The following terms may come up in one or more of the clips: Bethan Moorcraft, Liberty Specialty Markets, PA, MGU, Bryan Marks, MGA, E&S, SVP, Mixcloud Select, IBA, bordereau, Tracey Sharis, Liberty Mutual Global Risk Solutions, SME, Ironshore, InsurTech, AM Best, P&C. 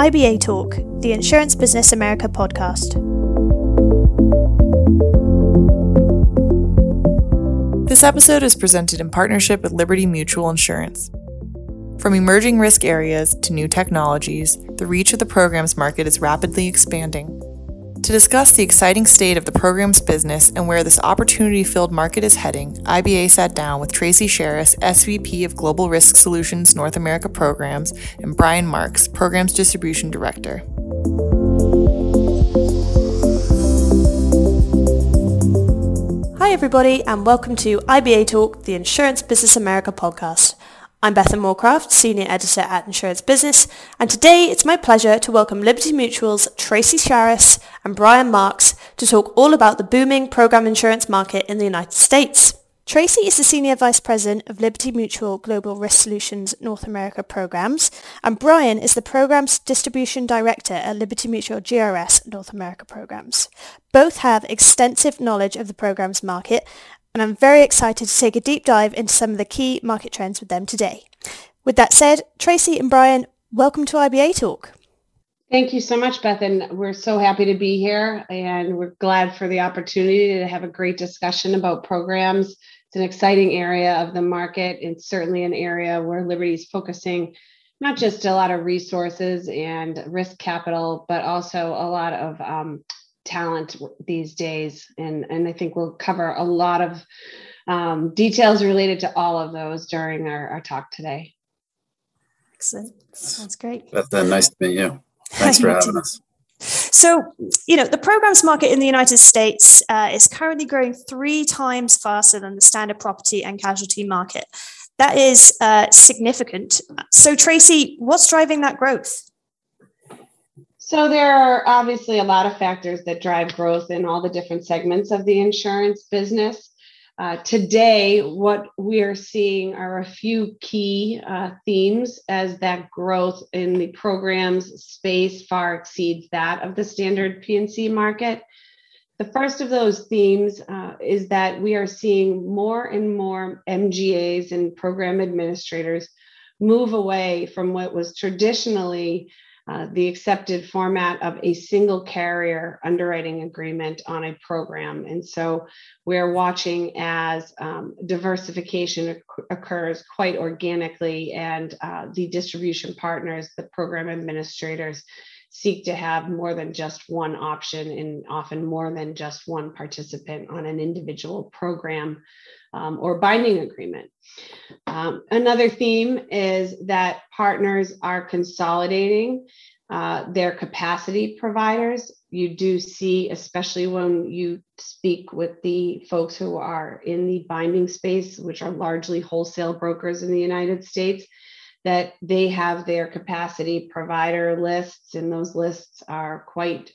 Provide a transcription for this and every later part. IBA Talk, the Insurance Business America podcast. This episode is presented in partnership with Liberty Mutual Insurance. From emerging risk areas to new technologies, the reach of the programs market is rapidly expanding. To discuss the exciting state of the programs business and where this opportunity-filled market is heading, IBA sat down with Tracey Sharis, SVP of Global Risk Solutions North America Programs, and Bryan Marks, Programs Distribution Director. Hi everybody, and welcome to IBA Talk, the Insurance Business America podcast. I'm Bethan Moorcraft, Senior Editor at Insurance Business, and today it's my pleasure to welcome Liberty Mutual's Tracey Sharis and Bryan Marks to talk all about the booming program insurance market in the United States. Tracey is the Senior Vice President of Liberty Mutual Global Risk Solutions North America Programs, and Bryan is the Programs Distribution Director at Liberty Mutual GRS North America Programs. Both have extensive knowledge of the programs market, and I'm very excited to take a deep dive into some of the key market trends with them today. With that said, Tracey and Bryan, welcome to IBA Talk. Thank you so much, Bethan. We're so happy to be here, and we're glad for the opportunity to have a great discussion about programs. It's an exciting area of the market, and certainly an area where Liberty is focusing not just a lot of resources and risk capital, but also a lot of talent these days, and I think we'll cover a lot of details related to all of those during our talk today. Excellent. Sounds great. Bethan, nice to meet you. Thanks for having us. So, you know, the programs market in the United States is currently growing 3 times faster than the standard property and casualty market. That is significant. So, Tracey, what's driving that growth? So there are obviously a lot of factors that drive growth in all the different segments of the insurance business. Today, what we are seeing are a few key themes as that growth in the programs space far exceeds that of the standard P&C market. The first of those themes is that we are seeing more and more MGAs and program administrators move away from what was traditionally the accepted format of a single carrier underwriting agreement on a program. And so we're watching as diversification occurs quite organically, and the distribution partners, the program administrators, seek to have more than just one option and often more than just one participant on an individual program or binding agreement. Another theme is that partners are consolidating their capacity providers. You do see, especially when you speak with the folks who are in the binding space, which are largely wholesale brokers in the United States, that they have their capacity provider lists, and those lists are quite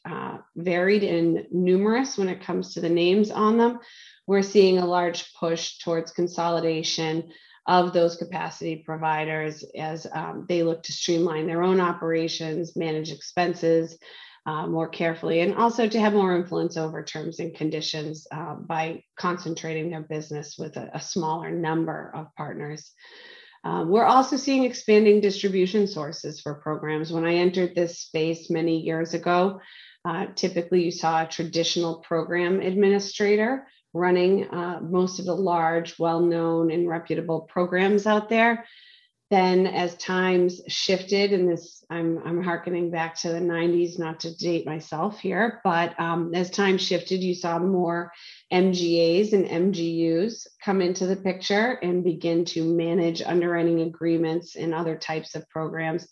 varied and numerous when it comes to the names on them. We're seeing a large push towards consolidation of those capacity providers as they look to streamline their own operations, manage expenses more carefully, and also to have more influence over terms and conditions by concentrating their business with a smaller number of partners. We're also seeing expanding distribution sources for programs. When I entered this space many years ago, typically you saw a traditional program administrator running most of the large, well-known and reputable programs out there. Then as times shifted, and this I'm hearkening back to the 90s, not to date myself here, but as time shifted, you saw more MGAs and MGUs come into the picture and begin to manage underwriting agreements and other types of programs.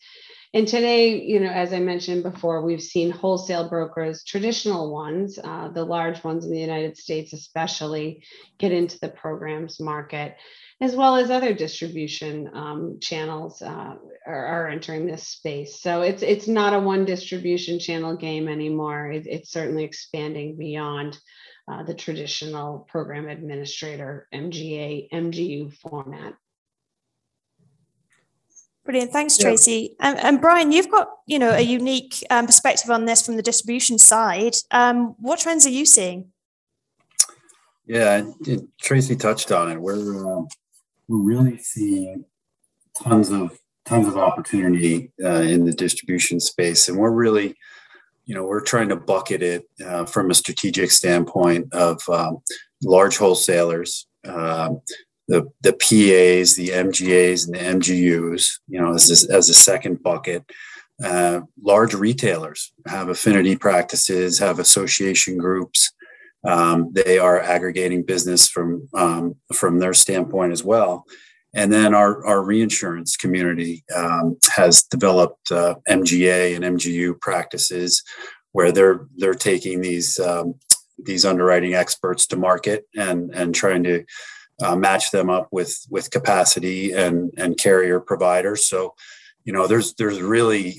And today, you know, as I mentioned before, we've seen wholesale brokers, traditional ones, the large ones in the United States especially, get into the programs market, as well as other distribution channels are entering this space. So it's not a one distribution channel game anymore. It's certainly expanding beyond the traditional program administrator, MGA, MGU format. Brilliant. Thanks, Tracey. Yeah. And Bryan, you've got, you know, a unique perspective on this from the distribution side. What trends are you seeing? Yeah, Tracey touched on it. We're really seeing tons of tons of opportunity in the distribution space. And we're really, we're trying to bucket it from a strategic standpoint of large wholesalers, the PAs, the MGAs, and the MGUs, as a second bucket. Large retailers have affinity practices, have association groups. They are aggregating business from their standpoint as well. And then our reinsurance community has developed MGA and MGU practices where they're taking these underwriting experts to market and trying to match them up with capacity and carrier providers. So, there's really,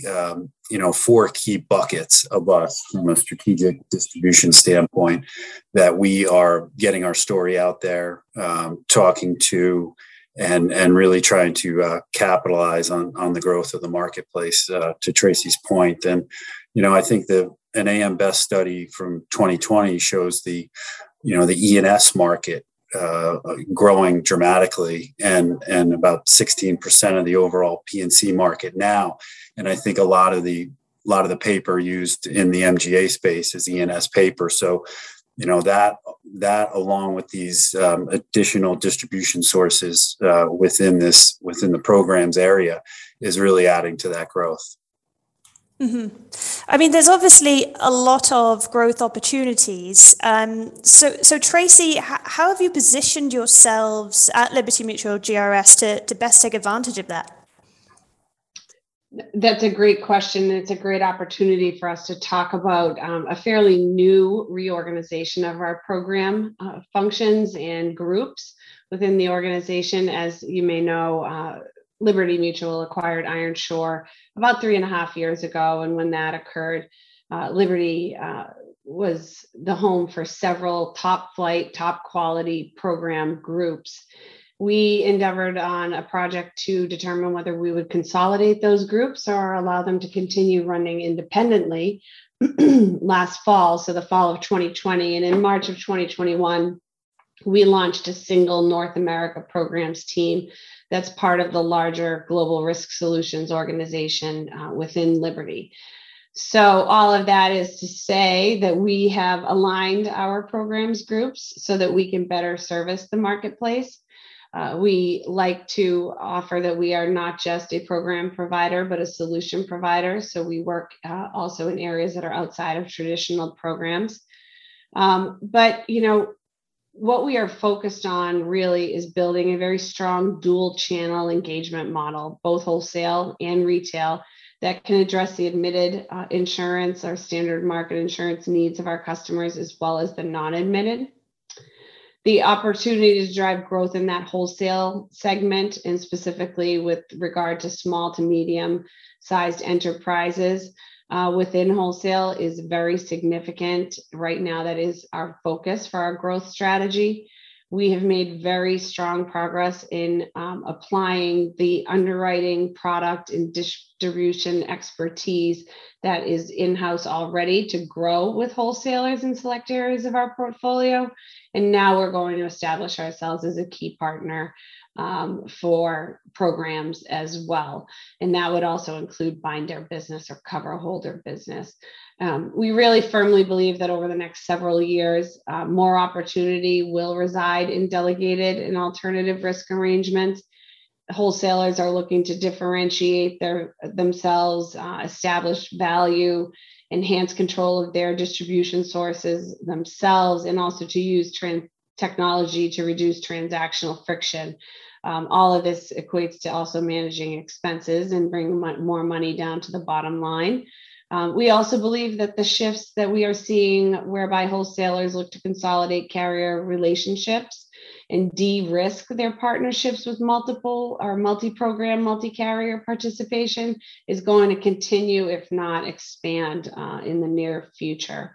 four key buckets of us from a strategic distribution standpoint that we are getting our story out there, talking to, and really trying to capitalize on the growth of the marketplace, to Tracey's point. And, I think an AM Best study from 2020 shows the E&S market growing dramatically and about 16% of the overall P&C market now. And I think a lot of the paper used in the MGA space is E&S paper. So, that along with these additional distribution sources within the programs area is really adding to that growth. Mm-hmm. I mean, there's obviously a lot of growth opportunities. So Tracey, how have you positioned yourselves at Liberty Mutual GRS to best take advantage of that? That's a great question. It's a great opportunity for us to talk about a fairly new reorganization of our program functions and groups within the organization. As you may know, Liberty Mutual acquired Ironshore about 3.5 years ago. And when that occurred, Liberty was the home for several top flight, top quality program groups. We endeavored on a project to determine whether we would consolidate those groups or allow them to continue running independently last fall, so the fall of 2020. And in March of 2021, we launched a single North America programs team that's part of the larger Global Risk Solutions organization within Liberty. So all of that is to say that we have aligned our programs groups so that we can better service the marketplace. We like to offer that we are not just a program provider, but a solution provider. So we work also in areas that are outside of traditional programs. What we are focused on really is building a very strong dual channel engagement model, both wholesale and retail, that can address the admitted insurance or standard market insurance needs of our customers, as well as the non-admitted. The opportunity to drive growth in that wholesale segment, and specifically with regard to small to medium sized enterprises within wholesale, is very significant. Right now, that is our focus for our growth strategy. We have made very strong progress in applying the underwriting, product, and distribution expertise that is in-house already to grow with wholesalers in select areas of our portfolio. And now we're going to establish ourselves as a key partner for programs as well. And that would also include binder business or cover holder business. We really firmly believe that over the next several years, more opportunity will reside in delegated and alternative risk arrangements. Wholesalers are looking to differentiate themselves, establish value, enhance control of their distribution sources themselves, and also to use technology to reduce transactional friction. All of this equates to also managing expenses and bringing more money down to the bottom line. We also believe that the shifts that we are seeing, whereby wholesalers look to consolidate carrier relationships and de-risk their partnerships with multiple or multi-program, multi-carrier participation, is going to continue, if not expand, in the near future.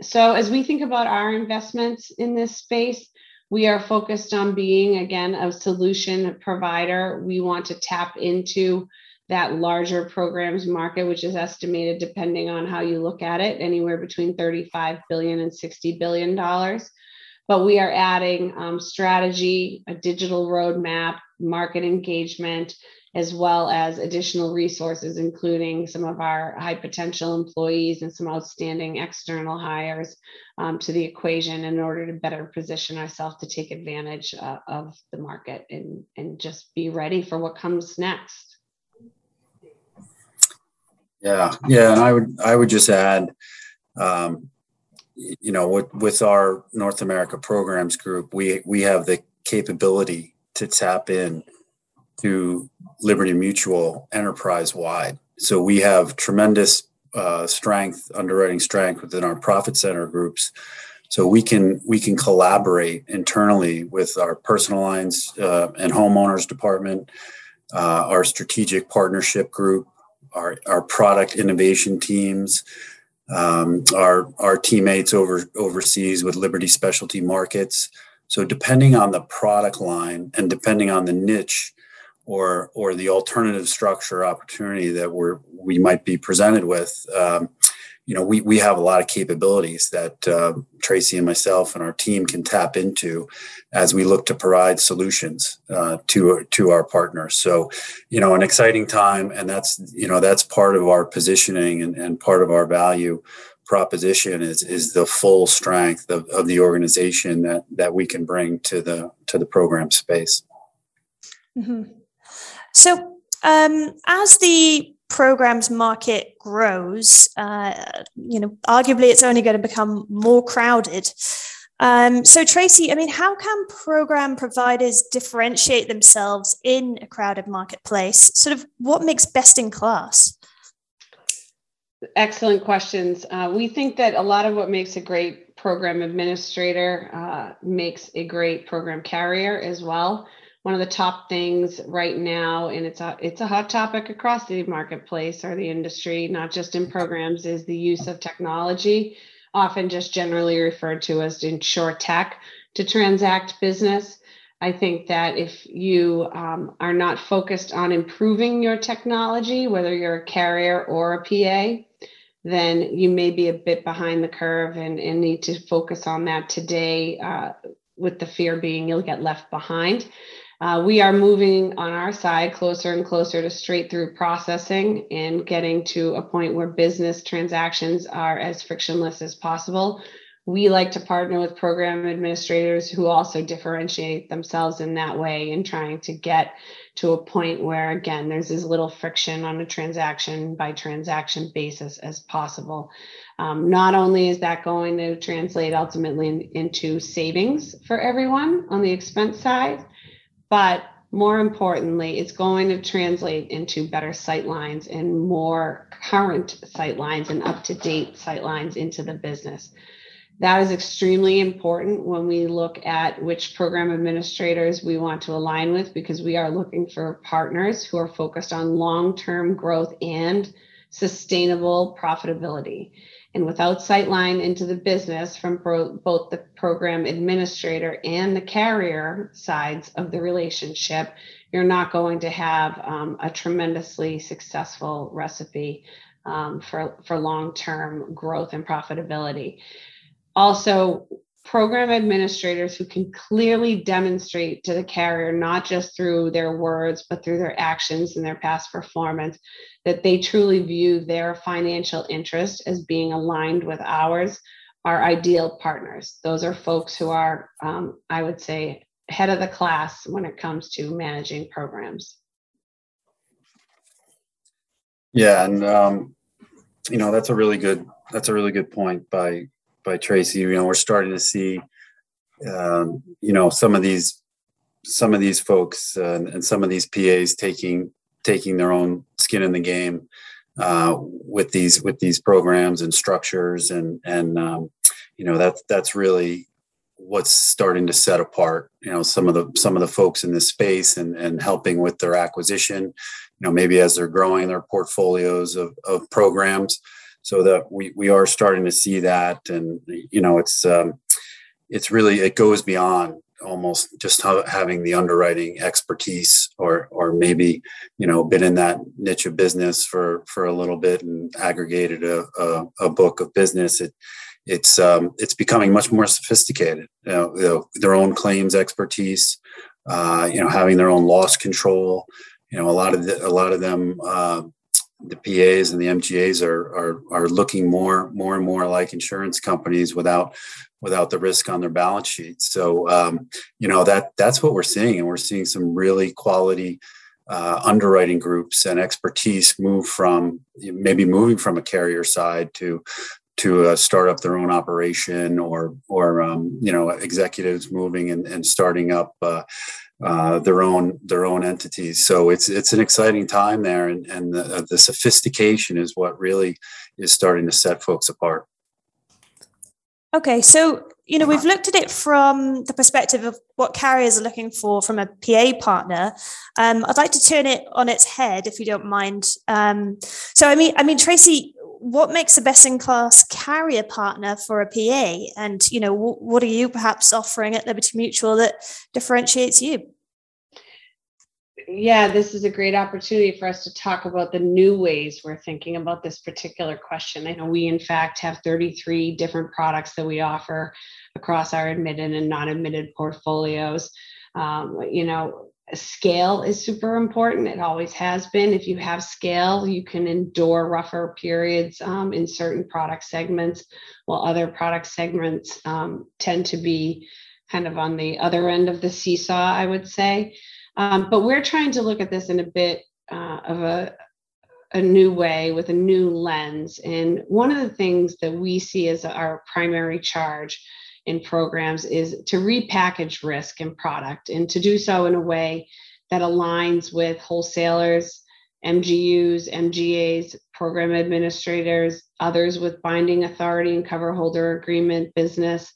So as we think about our investments in this space, we are focused on being, again, a solution provider. We want to tap into that larger programs market, which is estimated, depending on how you look at it, anywhere between $35 billion and $60 billion. But we are adding strategy, a digital roadmap, market engagement, as well as additional resources, including some of our high potential employees and some outstanding external hires to the equation in order to better position ourselves to take advantage of the market and just be ready for what comes next. Yeah, and I would just add, you know, with our North America Programs Group, we have the capability to tap in to Liberty Mutual enterprise-wide. So we have tremendous underwriting strength within our profit center groups. So we can collaborate internally with our personal lines and homeowners department, our strategic partnership group, our product innovation teams, our teammates overseas with Liberty Specialty Markets. So depending on the product line and depending on the niche or the alternative structure opportunity that we might be presented with, you know, we have a lot of capabilities that Tracey and myself and our team can tap into as we look to provide solutions to our partners. So, you know, an exciting time, and that's part of our positioning and part of our value proposition is the full strength of the organization that we can bring to the program space. Mm-hmm. So, as the programs market grows, you know, arguably it's only going to become more crowded. So Tracey, I mean, how can program providers differentiate themselves in a crowded marketplace? Sort of what makes best in class? Excellent questions. We think that a lot of what makes a great program administrator makes a great program carrier as well. One of the top things right now, and it's a hot topic across the marketplace or the industry, not just in programs, is the use of technology, often just generally referred to as InsurTech, to transact business. I think that if you are not focused on improving your technology, whether you're a carrier or a PA, then you may be a bit behind the curve and need to focus on that today, with the fear being you'll get left behind. We are moving on our side closer and closer to straight through processing and getting to a point where business transactions are as frictionless as possible. We like to partner with program administrators who also differentiate themselves in that way in trying to get to a point where, again, there's as little friction on a transaction by transaction basis as possible. Not only is that going to translate ultimately into savings for everyone on the expense side, but more importantly, it's going to translate into better sightlines and more current sightlines and up-to-date sightlines into the business. That is extremely important when we look at which program administrators we want to align with, because we are looking for partners who are focused on long-term growth and sustainable profitability. And without sightline into the business from both the program administrator and the carrier sides of the relationship, you're not going to have a tremendously successful recipe for long-term growth and profitability. Also, program administrators who can clearly demonstrate to the carrier, not just through their words, but through their actions and their past performance, that they truly view their financial interest as being aligned with ours, are ideal partners. Those are folks who are, I would say, head of the class when it comes to managing programs. Yeah, and you know, that's a really good point by Tracey. You know, we're starting to see, you know, some of these folks and some of these PAs taking their own skin in the game with these programs and structures, and you know, that's really what's starting to set apart, you know, some of the folks in this space and helping with their acquisition, you know, maybe as they're growing their portfolios of programs. So that we are starting to see that, and you know, it's really, it goes beyond almost just having the underwriting expertise, or maybe, you know, been in that niche of business for a little bit and aggregated a book of business. It's becoming much more sophisticated. You know, their own claims expertise, you know, having their own loss control. you know, a lot of them, the PAs and the MGAs are looking more and more like insurance companies without the risk on their balance sheet. So, you know, that's what we're seeing. And we're seeing some really quality underwriting groups and expertise moving from a carrier side to start up their own operation or you know, executives moving and starting up their own entities. So it's an exciting time there, and the sophistication is what really is starting to set folks apart. Okay, so you know, we've looked at it from the perspective of what carriers are looking for from a PA partner. I'd like to turn it on its head, if you don't mind. So I mean, Tracey, what makes a best-in-class carrier partner for a PA? And, you know, what are you perhaps offering at Liberty Mutual that differentiates you? Yeah, this is a great opportunity for us to talk about the new ways we're thinking about this particular question. I know we, in fact, have 33 different products that we offer across our admitted and non-admitted portfolios. You know, scale is super important. It always has been. If you have scale, you can endure rougher periods in certain product segments, while other product segments tend to be kind of on the other end of the seesaw, I would say. But we're trying to look at this in a bit of a new way with a new lens. And one of the things that we see as our primary charge in programs is to repackage risk and product, and to do so in a way that aligns with wholesalers, MGUs, MGAs, program administrators, others with binding authority and cover holder agreement business.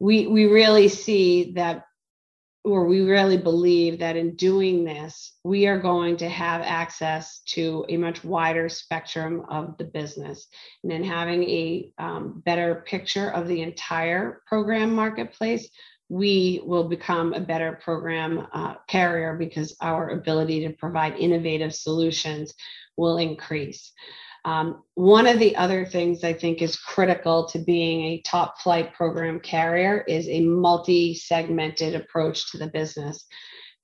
We really see that, or we really believe that in doing this, we are going to have access to a much wider spectrum of the business. And then having a better picture of the entire program marketplace, we will become a better program carrier, because our ability to provide innovative solutions will increase. One of the other things I think is critical to being a top flight program carrier is a multi-segmented approach to the business.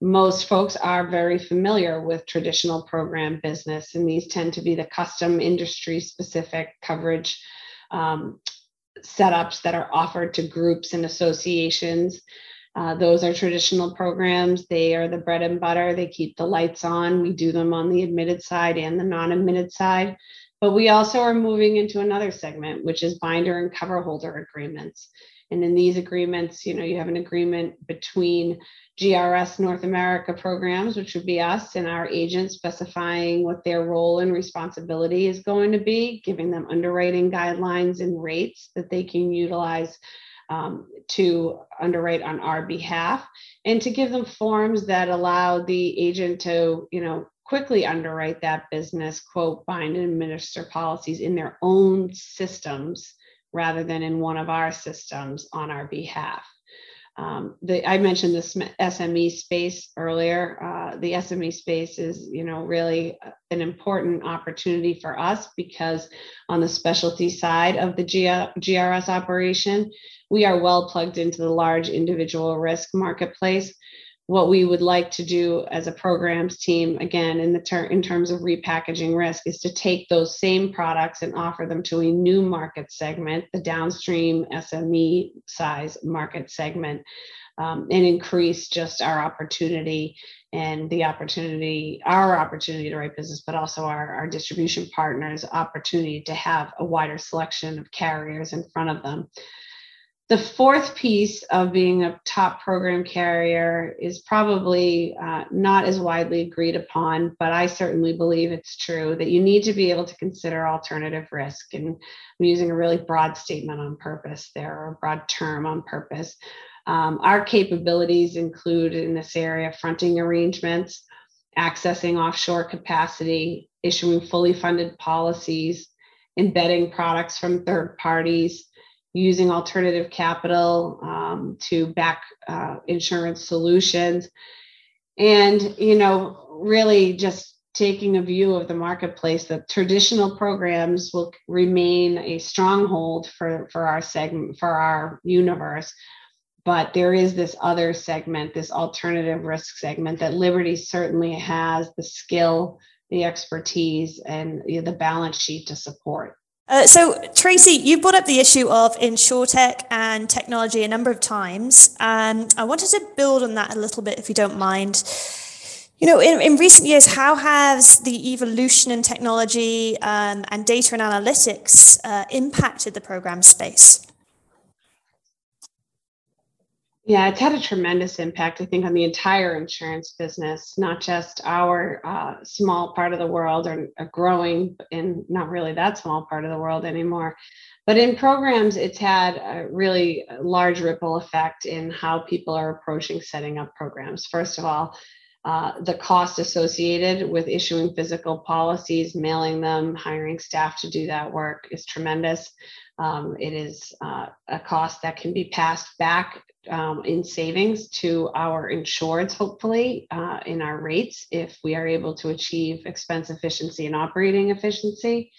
Most folks are very familiar with traditional program business, and these tend to be the custom industry specific coverage setups that are offered to groups and associations. Those are traditional programs. They are the bread and butter. They keep the lights on. We do them on the admitted side and the non-admitted side. But we also are moving into another segment, which is binder and cover holder agreements. And in these agreements, you know, you have an agreement between GRS North America programs, which would be us, and our agents specifying what their role and responsibility is going to be, giving them underwriting guidelines and rates that they can utilize to underwrite on our behalf, and to give them forms that allow the agent to, you know, quickly underwrite that business, quote, bind and administer policies in their own systems rather than in one of our systems on our behalf. I mentioned the SME space earlier. The SME space is, you know, really an important opportunity for us, because on the specialty side of the GRS operation, we are well plugged into the large individual risk marketplace. What we would like to do as a programs team, again, in terms of repackaging risk, is to take those same products and offer them to a new market segment, the downstream SME size market segment, and increase just our opportunity and our opportunity to write business, but also our distribution partners' opportunity to have a wider selection of carriers in front of them. The fourth piece of being a top program carrier is probably not as widely agreed upon, but I certainly believe it's true that you need to be able to consider alternative risk. And I'm using a really broad statement on purpose there, or a broad term on purpose. Our capabilities include, in this area, fronting arrangements, accessing offshore capacity, issuing fully funded policies, embedding products from third parties, using alternative capital to back insurance solutions, and, you know, really just taking a view of the marketplace that traditional programs will remain a stronghold for our universe, But there is this other segment, this alternative risk segment, that Liberty certainly has the skill, the expertise, and the balance sheet to support. So, Tracey, you brought up the issue of insurtech and technology a number of times. I wanted to build on that a little bit, if you don't mind. You know, in recent years, how has the evolution in technology and data and analytics impacted the program space? Yeah, it's had a tremendous impact, I think, on the entire insurance business, not just our small part of the world, or growing and not really that small part of the world anymore. But in programs, it's had a really large ripple effect in how people are approaching setting up programs. First of all, the cost associated with issuing physical policies, mailing them, hiring staff to do that work is tremendous. It is a cost that can be passed back in savings to our insureds, hopefully, in our rates, if we are able to achieve expense efficiency and operating efficiency.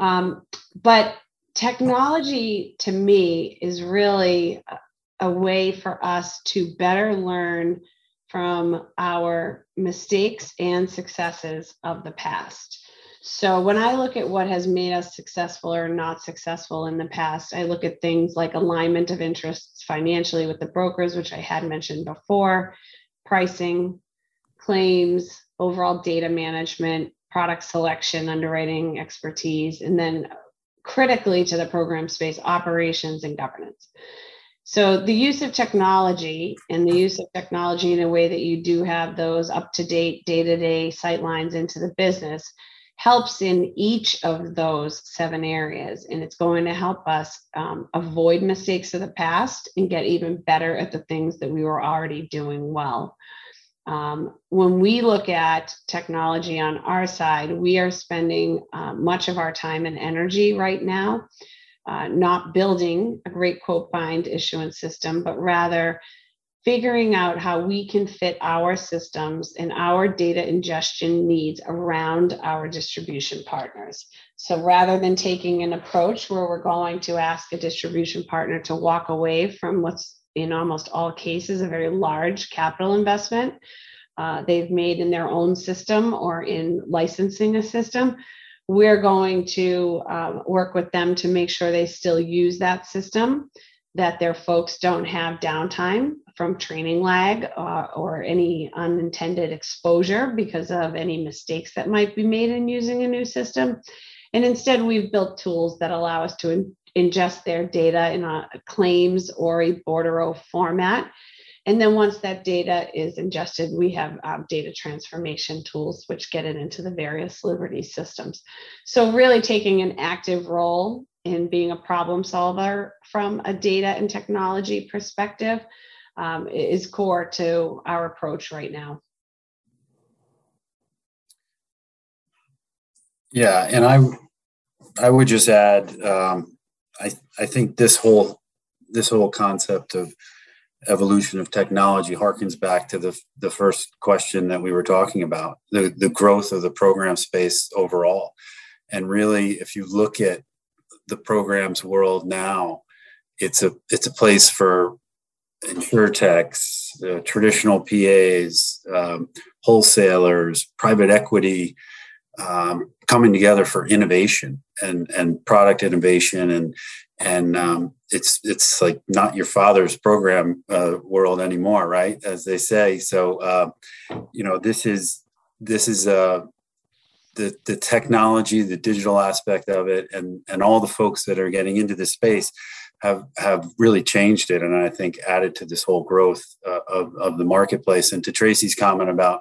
But technology, to me, is really a way for us to better learn from our mistakes and successes of the past. So when I look at what has made us successful or not successful in the past, I look at things like alignment of interests financially with the brokers, which I had mentioned before, pricing, claims, overall data management, product selection, underwriting expertise, and then critically to the program space, operations and governance. So the use of technology, and the use of technology in a way that you do have those up-to-date, day-to-day sightlines into the business, helps in each of those seven areas. And it's going to help us avoid mistakes of the past and get even better at the things that we were already doing well. When we look at technology on our side, we are spending much of our time and energy right now not building a great quote bind issuance system, but rather figuring out how we can fit our systems and our data ingestion needs around our distribution partners. So rather than taking an approach where we're going to ask a distribution partner to walk away from what's, in almost all cases, a very large capital investment they've made in their own system or in licensing a system, we're going to work with them to make sure they still use that system, that their folks don't have downtime from training lag or any unintended exposure because of any mistakes that might be made in using a new system. And instead, we've built tools that allow us to ingest their data in a claims or a bordereau format. And then once that data is ingested, we have data transformation tools, which get it into the various Liberty systems. So really taking an active role in being a problem solver from a data and technology perspective is core to our approach right now. Yeah, and I would just add, I think this whole concept of evolution of technology harkens back to the first question that we were talking about, the growth of the program space overall. And really, if you look at the programs world now, it's a place for insurtechs, traditional PAs, wholesalers, private equity, coming together for innovation and product innovation, and it's like not your father's program world anymore, right? As they say. So this is the technology, the digital aspect of it, and all the folks that are getting into this space have really changed it, and I think added to this whole growth of the marketplace. And to Tracey's comment about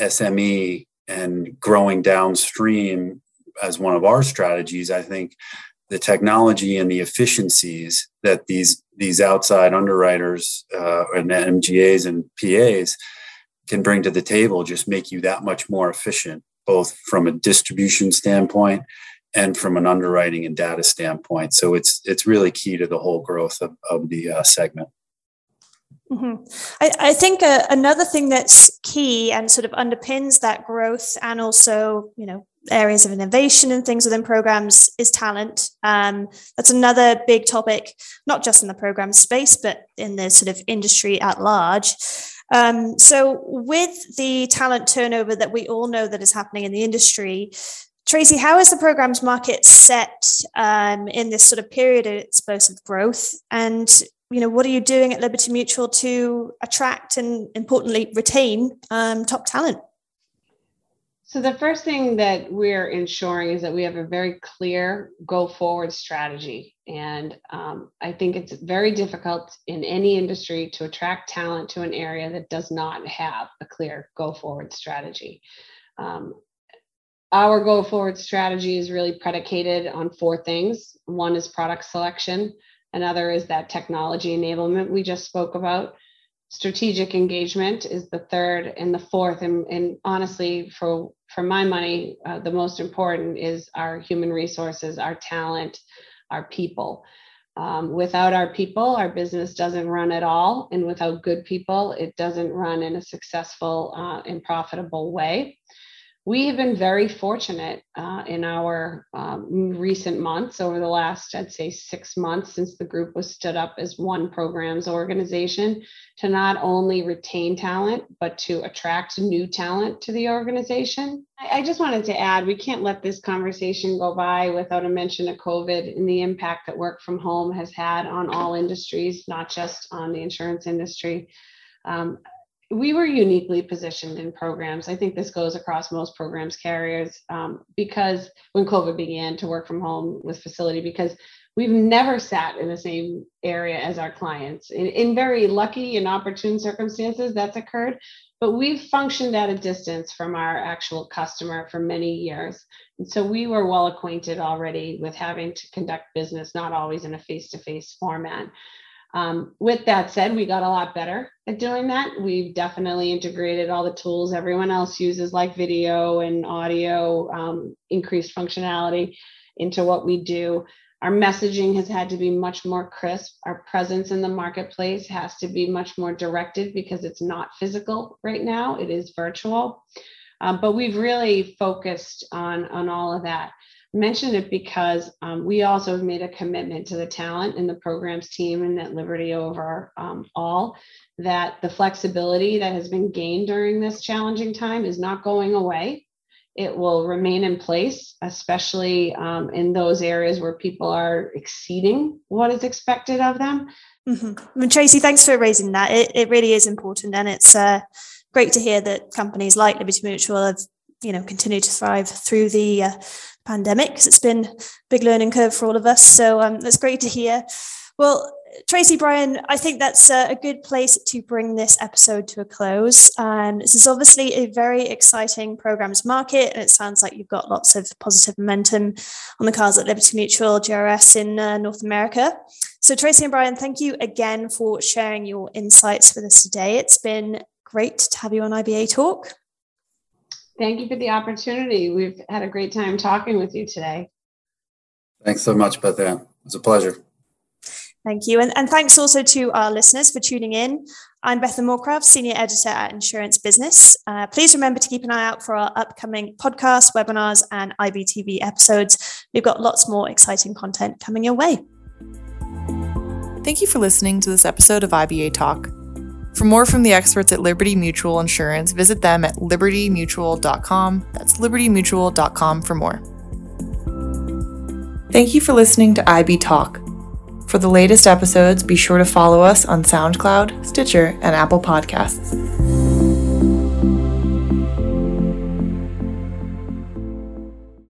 SME and growing downstream as one of our strategies, I think the technology and the efficiencies that these outside underwriters and MGAs and PAs can bring to the table just make you that much more efficient, both from a distribution standpoint and from an underwriting and data standpoint. So it's really key to the whole growth of the segment. Mm-hmm. I think another thing that's key and sort of underpins that growth, and also, you know, areas of innovation and things within programs, is talent. That's another big topic, not just in the program space, but in the sort of industry at large. So with the talent turnover that we all know that is happening in the industry, Tracey, how is the programs market set in this sort of period of explosive growth? And, you know, what are you doing at Liberty Mutual to attract and, importantly, retain top talent? So the first thing that we're ensuring is that we have a very clear go forward strategy. And I think it's very difficult in any industry to attract talent to an area that does not have a clear go forward strategy. Our go forward strategy is really predicated on four things. One is product selection. Another is that technology enablement we just spoke about. Strategic engagement is the third, and the fourth, and honestly, for my money, the most important is our human resources, our talent, our people. Without our people, our business doesn't run at all. And without good people, it doesn't run in a successful and profitable way. We have been very fortunate in our recent months, over the last, I'd say, 6 months since the group was stood up as one programs organization, to not only retain talent, but to attract new talent to the organization. I just wanted to add, we can't let this conversation go by without a mention of COVID and the impact that work from home has had on all industries, not just on the insurance industry. We were uniquely positioned in programs. I think this goes across most programs carriers, because when COVID began, to work from home with facility, because we've never sat in the same area as our clients. In very lucky and opportune circumstances, that's occurred, but we've functioned at a distance from our actual customer for many years. And so we were well acquainted already with having to conduct business, not always in a face-to-face format. With that said, we got a lot better at doing that. We've definitely integrated all the tools everyone else uses, like video and audio, increased functionality into what we do. Our messaging has had to be much more crisp. Our presence in the marketplace has to be much more directed, because it's not physical right now. It is virtual. But we've really focused on all of that. Mention it because we also have made a commitment to the talent and the programs team and at Liberty over all, that the flexibility that has been gained during this challenging time is not going away. It will remain in place, especially in those areas where people are exceeding what is expected of them. Mm-hmm. I mean, Tracey, thanks for raising that. It really is important, and it's great to hear that companies like Liberty Mutual have, you know, continue to thrive through the pandemic, because it's been a big learning curve for all of us. So that's great to hear. Well, Tracey, Bryan, I think that's a good place to bring this episode to a close. This is obviously a very exciting programs market, and it sounds like you've got lots of positive momentum on the cards at Liberty Mutual GRS in North America. So Tracey and Bryan, thank you again for sharing your insights with us today. It's been great to have you on IBA Talk. Thank you for the opportunity. We've had a great time talking with you today. Thanks so much, Bethan. It was a pleasure. Thank you. And thanks also to our listeners for tuning in. I'm Bethan Moorcraft, Senior Editor at Insurance Business. Please remember to keep an eye out for our upcoming podcasts, webinars, and IBTV episodes. We've got lots more exciting content coming your way. Thank you for listening to this episode of IBA Talk. For more from the experts at Liberty Mutual Insurance, visit them at libertymutual.com. That's libertymutual.com for more. Thank you for listening to IB Talk. For the latest episodes, be sure to follow us on SoundCloud, Stitcher, and Apple Podcasts.